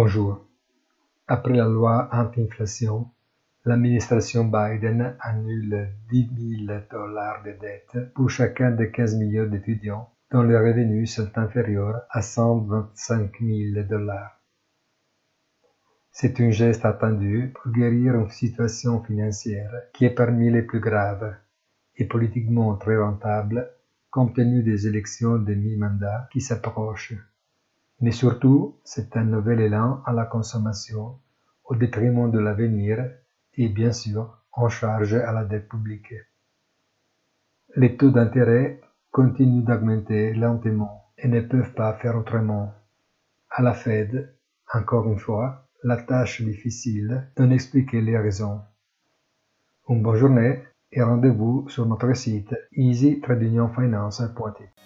Bonjour. Après la loi anti-inflation, l'administration Biden annule 10 000 dollars de dette pour chacun des 15 millions d'étudiants dont les revenus sont inférieurs à 125 000 dollars. C'est un geste attendu pour guérir une situation financière qui est parmi les plus graves et politiquement très rentable compte tenu des élections de mi-mandat qui s'approchent. Mais surtout, c'est un nouvel élan à la consommation au détriment de l'avenir et bien sûr en charge à la dette publique. Les taux d'intérêt continuent d'augmenter lentement et ne peuvent pas faire autrement. À la Fed, encore une fois, la tâche difficile d'en expliquer les raisons. Une bonne journée et rendez-vous sur notre site easytradunionfinance.it.